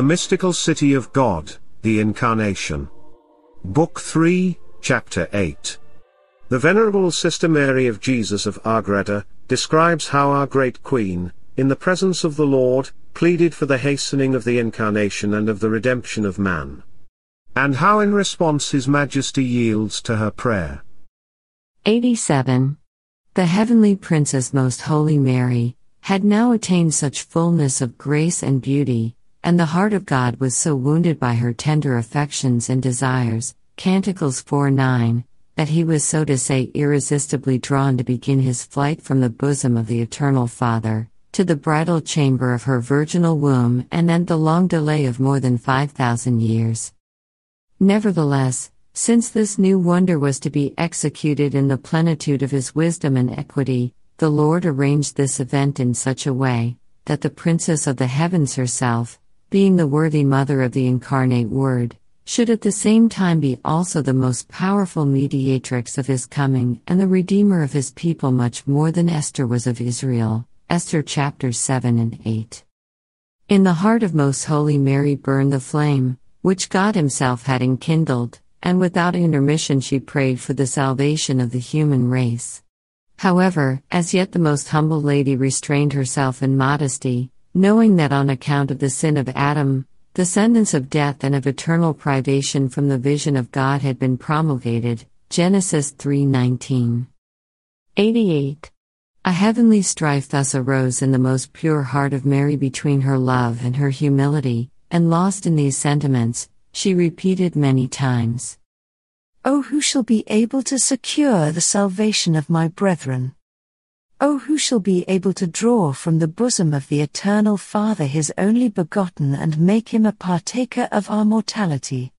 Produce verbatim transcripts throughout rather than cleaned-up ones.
The Mystical City of God, the Incarnation. Book three, Chapter eight. The Venerable Sister Mary of Jesus of Ágreda describes how our great Queen, in the presence of the Lord, pleaded for the hastening of the Incarnation and of the redemption of man, and how in response His Majesty yields to her prayer. eighty-seven. The Heavenly Princess Most Holy Mary had now attained such fullness of grace and beauty, and the heart of God was so wounded by her tender affections and desires, Canticles four nine, that he was, so to say, irresistibly drawn to begin his flight from the bosom of the Eternal Father, to the bridal chamber of her virginal womb, and end the long delay of more than five thousand years. Nevertheless, since this new wonder was to be executed in the plenitude of his wisdom and equity, the Lord arranged this event in such a way, that the Princess of the Heavens herself, being the worthy mother of the Incarnate Word, should at the same time be also the most powerful mediatrix of his coming and the Redeemer of his people, much more than Esther was of Israel. Esther chapters seven and eight. In the heart of Most Holy Mary burned the flame, which God himself had enkindled, and without intermission she prayed for the salvation of the human race. However, as yet the most humble lady restrained herself in modesty, knowing that on account of the sin of Adam, the sentence of death and of eternal privation from the vision of God had been promulgated, Genesis three nineteen. eighty-eight. A heavenly strife thus arose in the most pure heart of Mary between her love and her humility, and lost in these sentiments, she repeated many times, "O who shall be able to secure the salvation of my brethren? O who shall be able to draw from the bosom of the Eternal Father his only begotten and make him a partaker of our mortality?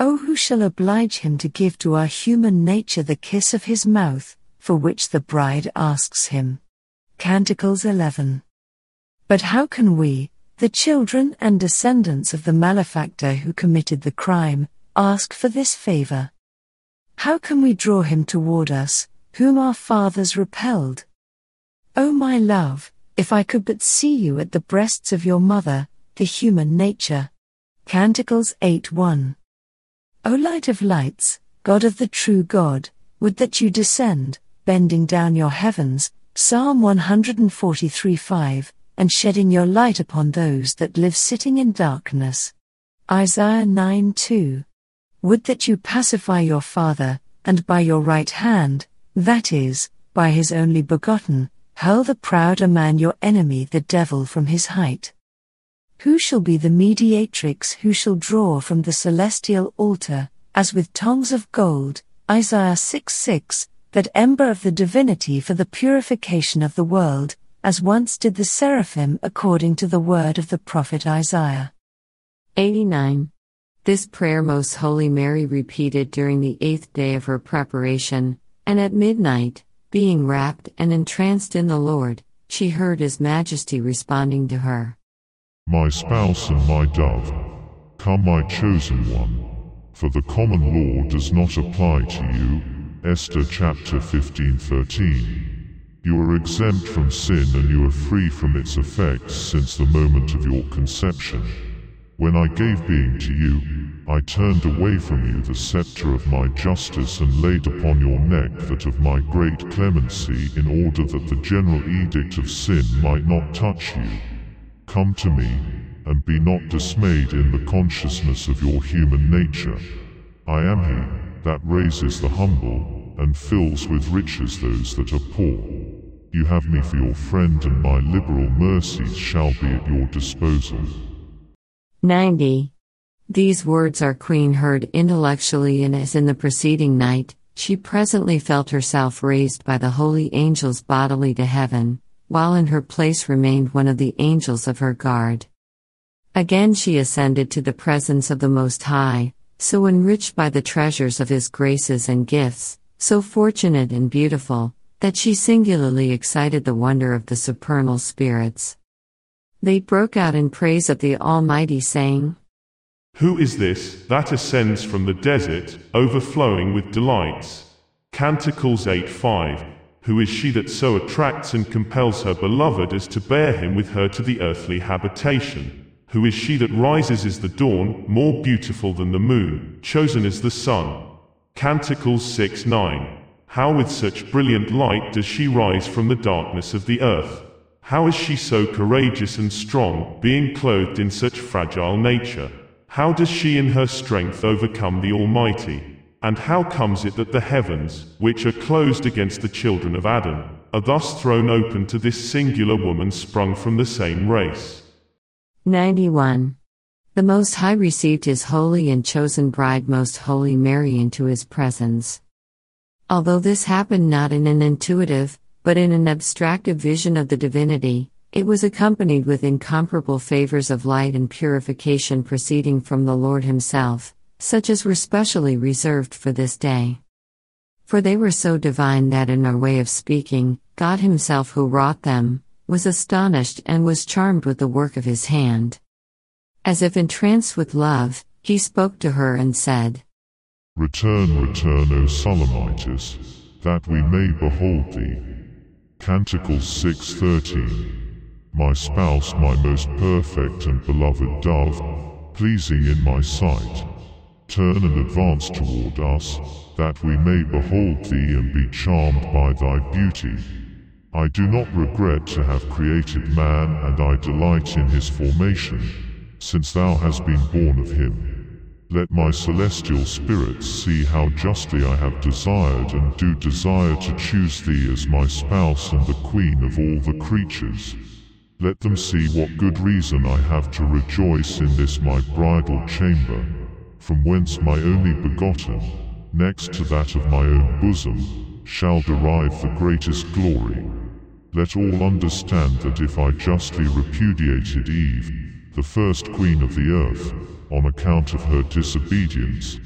O who shall oblige him to give to our human nature the kiss of his mouth, for which the bride asks him?" Canticles eleven. But how can we, the children and descendants of the malefactor who committed the crime, ask for this favor? How can we draw him toward us, whom our fathers repelled? O my love, if I could but see you at the breasts of your mother, the human nature. Canticles eight one. O light of lights, God of the true God, would that you descend, bending down your heavens, Psalm one forty-three five, and shedding your light upon those that live sitting in darkness. Isaiah nine two. Would that you pacify your Father, and by your right hand, that is, by his only begotten, hurl the prouder man your enemy the devil from his height. Who shall be the mediatrix who shall draw from the celestial altar, as with tongs of gold, Isaiah six six, that ember of the divinity for the purification of the world, as once did the seraphim according to the word of the prophet Isaiah. eighty-nine. This prayer Most Holy Mary repeated during the eighth day of her preparation, and at midnight, being rapt and entranced in the Lord, she heard His Majesty responding to her, "My spouse and my dove, come my chosen one, for the common law does not apply to you." Esther chapter fifteen thirteen. You are exempt from sin and you are free from its effects since the moment of your conception. When I gave being to you, I turned away from you the scepter of my justice and laid upon your neck that of my great clemency, in order that the general edict of sin might not touch you. Come to me, and be not dismayed in the consciousness of your human nature. I am he that raises the humble, and fills with riches those that are poor. You have me for your friend, and my liberal mercies shall be at your disposal. ninety. These words our Queen heard intellectually, and as in the preceding night, she presently felt herself raised by the holy angels bodily to heaven, while in her place remained one of the angels of her guard. Again she ascended to the presence of the Most High, so enriched by the treasures of His graces and gifts, so fortunate and beautiful, that she singularly excited the wonder of the supernal spirits. They broke out in praise of the Almighty, saying, "Who is this that ascends from the desert, overflowing with delights? Canticles eight five, who is she that so attracts and compels her beloved as to bear him with her to the earthly habitation? Who is she that rises is the dawn, more beautiful than the moon, chosen is the sun. Canticles six nine. How with such brilliant light does she rise from the darkness of the earth? How is she so courageous and strong, being clothed in such fragile nature? How does she in her strength overcome the Almighty? And how comes it that the heavens, which are closed against the children of Adam, are thus thrown open to this singular woman sprung from the same race? ninety-one. The Most High received His holy and chosen bride Most Holy Mary into His presence. Although this happened not in an intuitive, but in an abstractive vision of the divinity, it was accompanied with incomparable favors of light and purification proceeding from the Lord Himself, such as were specially reserved for this day. For they were so divine that in our way of speaking, God Himself who wrought them, was astonished and was charmed with the work of His hand. As if entranced with love, He spoke to her and said, "Return, return, O Sulamitess, that we may behold thee." Canticles six thirteen. My spouse, my most perfect and beloved dove, pleasing in my sight, turn and advance toward us, that we may behold thee and be charmed by thy beauty. I do not regret to have created man, and I delight in his formation, since thou hast been born of him. Let my celestial spirits see how justly I have desired and do desire to choose thee as my spouse and the queen of all the creatures. Let them see what good reason I have to rejoice in this my bridal chamber, from whence my only begotten, next to that of my own bosom, shall derive the greatest glory. Let all understand that if I justly repudiated Eve, the first queen of the earth, on account of her disobedience,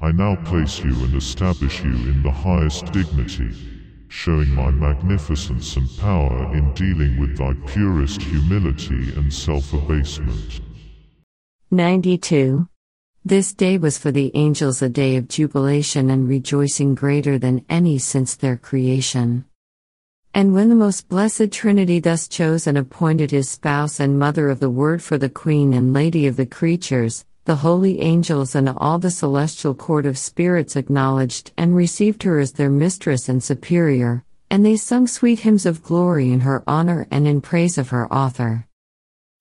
I now place you and establish you in the highest dignity, showing my magnificence and power in dealing with thy purest humility and self-abasement. ninety-two. This day was for the angels a day of jubilation and rejoicing greater than any since their creation. And when the Most Blessed Trinity thus chose and appointed His spouse and mother of the Word for the Queen and Lady of the creatures, the holy angels and all the celestial court of spirits acknowledged and received her as their mistress and superior, and they sung sweet hymns of glory in her honor and in praise of her Author.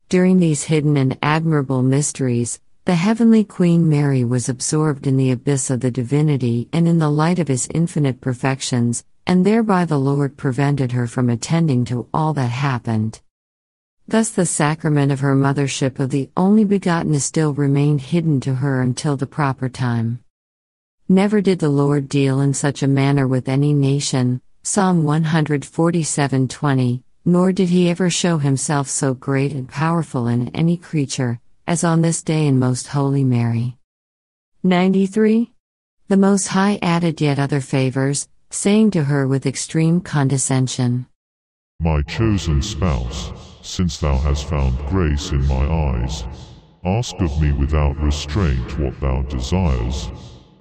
During these hidden and admirable mysteries, the heavenly Queen Mary was absorbed in the abyss of the divinity and in the light of His infinite perfections, and thereby the Lord prevented her from attending to all that happened. Thus the sacrament of her mothership of the only begotten still remained hidden to her until the proper time. Never did the Lord deal in such a manner with any nation, Psalm one forty-seven twenty, nor did He ever show Himself so great and powerful in any creature, as on this day in Most Holy Mary. ninety-three. The Most High added yet other favors, saying to her with extreme condescension, "My chosen spouse, since thou hast found grace in my eyes, ask of me without restraint what thou desires,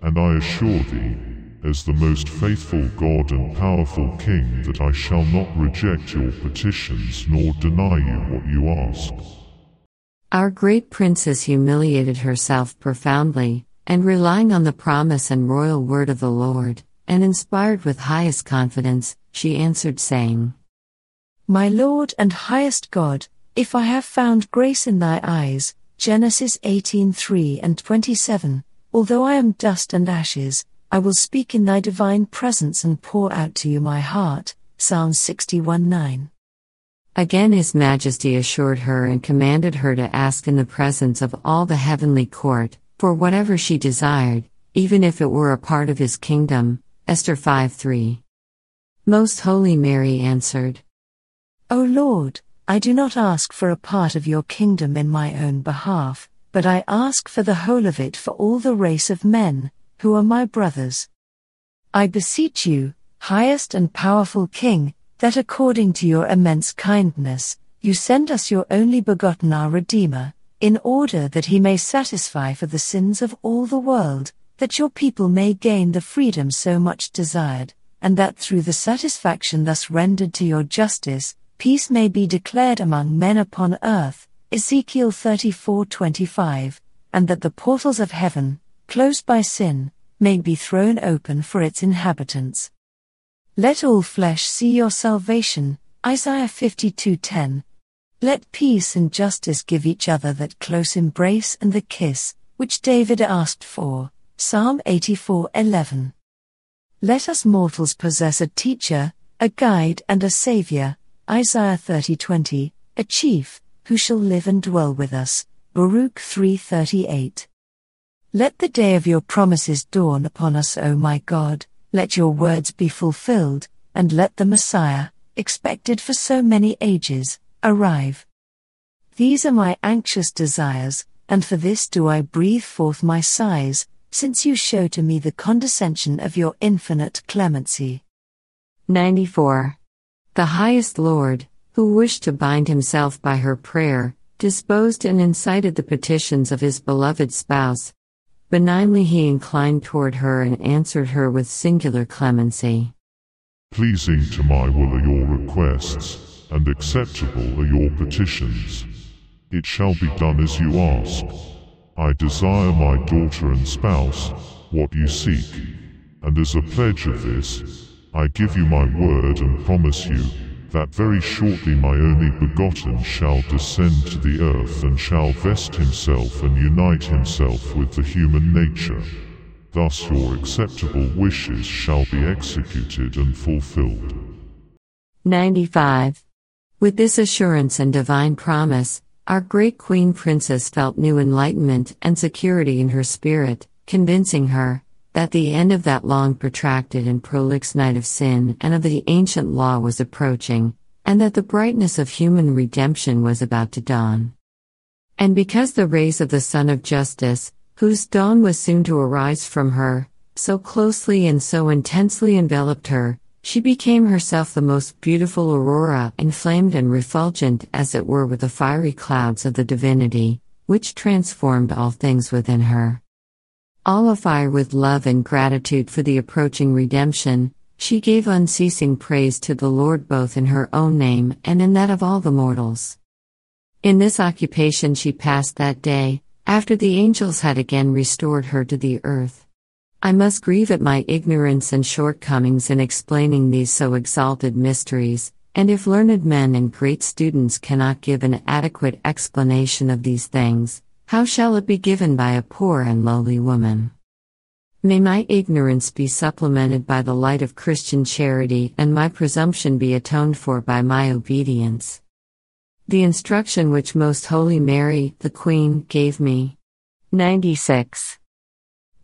and I assure thee, as the most faithful God and powerful King, that I shall not reject your petitions nor deny you what you ask." Our great princess humiliated herself profoundly, and relying on the promise and royal word of the Lord, and inspired with highest confidence, she answered saying, "My Lord and highest God, if I have found grace in thy eyes," Genesis eighteen three and twenty-seven, "although I am dust and ashes, I will speak in thy divine presence and pour out to you my heart," Psalm sixty-one nine. Again His Majesty assured her and commanded her to ask in the presence of all the heavenly court, for whatever she desired, even if it were a part of His kingdom, Esther five three. Most Holy Mary answered, "O Lord, I do not ask for a part of your kingdom in my own behalf, but I ask for the whole of it for all the race of men, who are my brothers. I beseech you, highest and powerful King, that according to your immense kindness, you send us your only begotten our Redeemer, in order that he may satisfy for the sins of all the world, that your people may gain the freedom so much desired, and that through the satisfaction thus rendered to your justice, peace may be declared among men upon earth, Ezekiel thirty-four twenty-five, and that the portals of heaven, closed by sin, may be thrown open for its inhabitants. Let all flesh see your salvation, Isaiah fifty-two ten. Let peace and justice give each other that close embrace and the kiss, which David asked for, Psalm eighty-four eleven. Let us mortals possess a teacher, a guide and a saviour, Isaiah thirty twenty, a chief, who shall live and dwell with us, Baruch three thirty-eight. Let the day of your promises dawn upon us, O my God, let your words be fulfilled, and let the Messiah, expected for so many ages, arrive. These are my anxious desires, and for this do I breathe forth my sighs, since you show to me the condescension of your infinite clemency. ninety-four. The highest Lord, who wished to bind himself by her prayer, disposed and incited the petitions of his beloved spouse. Benignly he inclined toward her and answered her with singular clemency. Pleasing to my will are your requests, and acceptable are your petitions. It shall be done as you ask. I desire my daughter and spouse, what you seek, and as a pledge of this, I give you my word and promise you, that very shortly my only begotten shall descend to the earth and shall vest himself and unite himself with the human nature. Thus your acceptable wishes shall be executed and fulfilled. ninety-five. With this assurance and divine promise, our great Queen Princess felt new enlightenment and security in her spirit, convincing her that the end of that long protracted and prolix night of sin and of the ancient law was approaching, and that the brightness of human redemption was about to dawn. And because the rays of the Sun of Justice, whose dawn was soon to arise from her, so closely and so intensely enveloped her, she became herself the most beautiful aurora, inflamed and refulgent as it were with the fiery clouds of the divinity, which transformed all things within her. All afire with love and gratitude for the approaching redemption, she gave unceasing praise to the Lord both in her own name and in that of all the mortals. In this occupation she passed that day, after the angels had again restored her to the earth. I must grieve at my ignorance and shortcomings in explaining these so exalted mysteries, and if learned men and great students cannot give an adequate explanation of these things, how shall it be given by a poor and lowly woman? May my ignorance be supplemented by the light of Christian charity and my presumption be atoned for by my obedience. The instruction which Most Holy Mary, the Queen, gave me. ninety-six.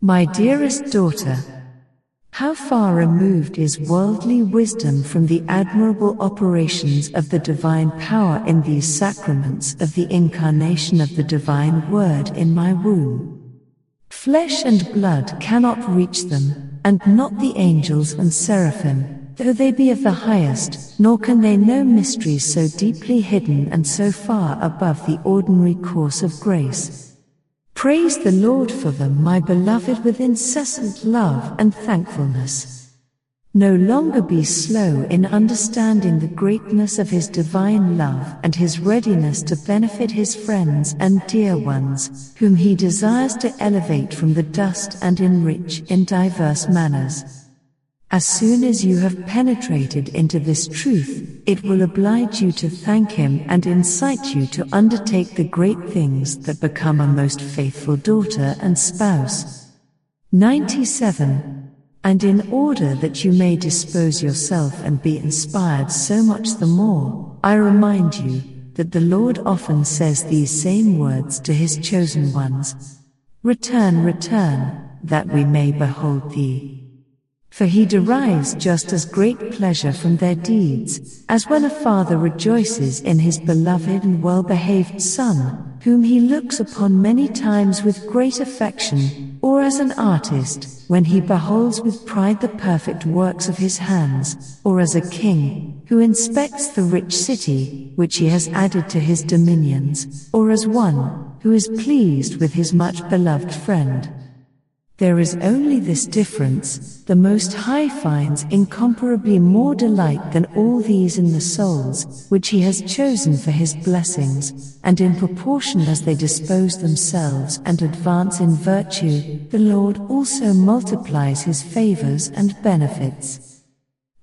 My dearest daughter, how far removed is worldly wisdom from the admirable operations of the divine power in these sacraments of the incarnation of the divine word in my womb. Flesh and blood cannot reach them, and not the angels and seraphim, though they be of the highest, nor can they know mysteries so deeply hidden and so far above the ordinary course of grace. Praise the Lord for them, my beloved, with incessant love and thankfulness. No longer be slow in understanding the greatness of his divine love and his readiness to benefit his friends and dear ones, whom he desires to elevate from the dust and enrich in diverse manners. As soon as you have penetrated into this truth, it will oblige you to thank him and incite you to undertake the great things that become a most faithful daughter and spouse. ninety-seven. And in order that you may dispose yourself and be inspired so much the more, I remind you that the Lord often says these same words to his chosen ones. Return, return, that we may behold thee. For he derives just as great pleasure from their deeds, as when a father rejoices in his beloved and well-behaved son, whom he looks upon many times with great affection, or as an artist, when he beholds with pride the perfect works of his hands, or as a king, who inspects the rich city, which he has added to his dominions, or as one, who is pleased with his much-beloved friend. There is only this difference, the Most High finds incomparably more delight than all these in the souls, which He has chosen for His blessings, and in proportion as they dispose themselves and advance in virtue, the Lord also multiplies His favors and benefits.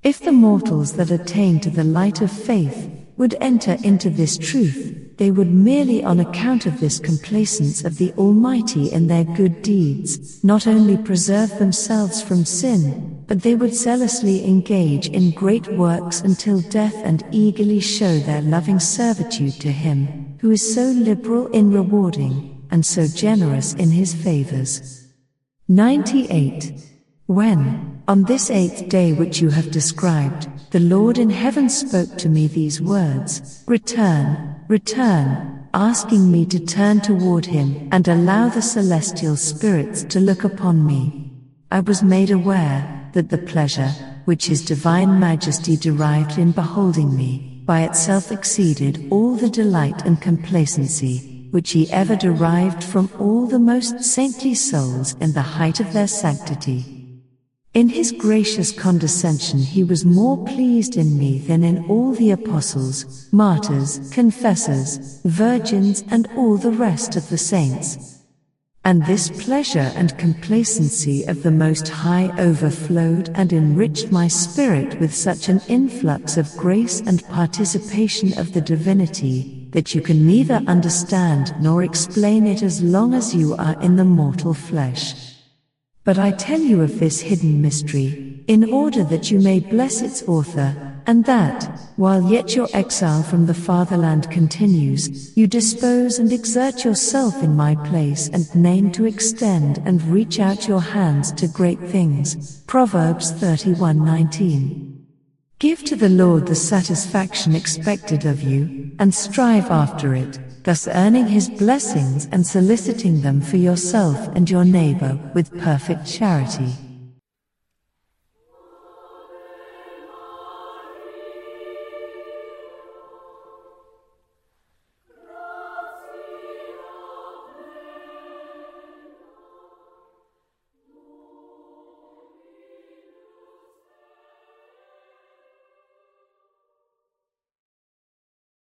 If the mortals that attain to the light of faith would enter into this truth, they would merely on account of this complacence of the Almighty in their good deeds, not only preserve themselves from sin, but they would zealously engage in great works until death and eagerly show their loving servitude to Him, who is so liberal in rewarding, and so generous in His favors. ninety-eight. When, on this eighth day which you have described, the Lord in heaven spoke to me these words, Return, return, asking me to turn toward Him and allow the celestial spirits to look upon me. I was made aware that the pleasure, which His divine majesty derived in beholding me, by itself exceeded all the delight and complacency, which He ever derived from all the most saintly souls in the height of their sanctity. In His gracious condescension He was more pleased in me than in all the apostles, martyrs, confessors, virgins and all the rest of the saints. And this pleasure and complacency of the Most High overflowed and enriched my spirit with such an influx of grace and participation of the divinity, that you can neither understand nor explain it as long as you are in the mortal flesh. But I tell you of this hidden mystery, in order that you may bless its author, and that, while yet your exile from the fatherland continues, you dispose and exert yourself in my place and name to extend and reach out your hands to great things. Proverbs thirty-one nineteen. Give to the Lord the satisfaction expected of you, and strive after it, thus earning His blessings and soliciting them for yourself and your neighbor with perfect charity.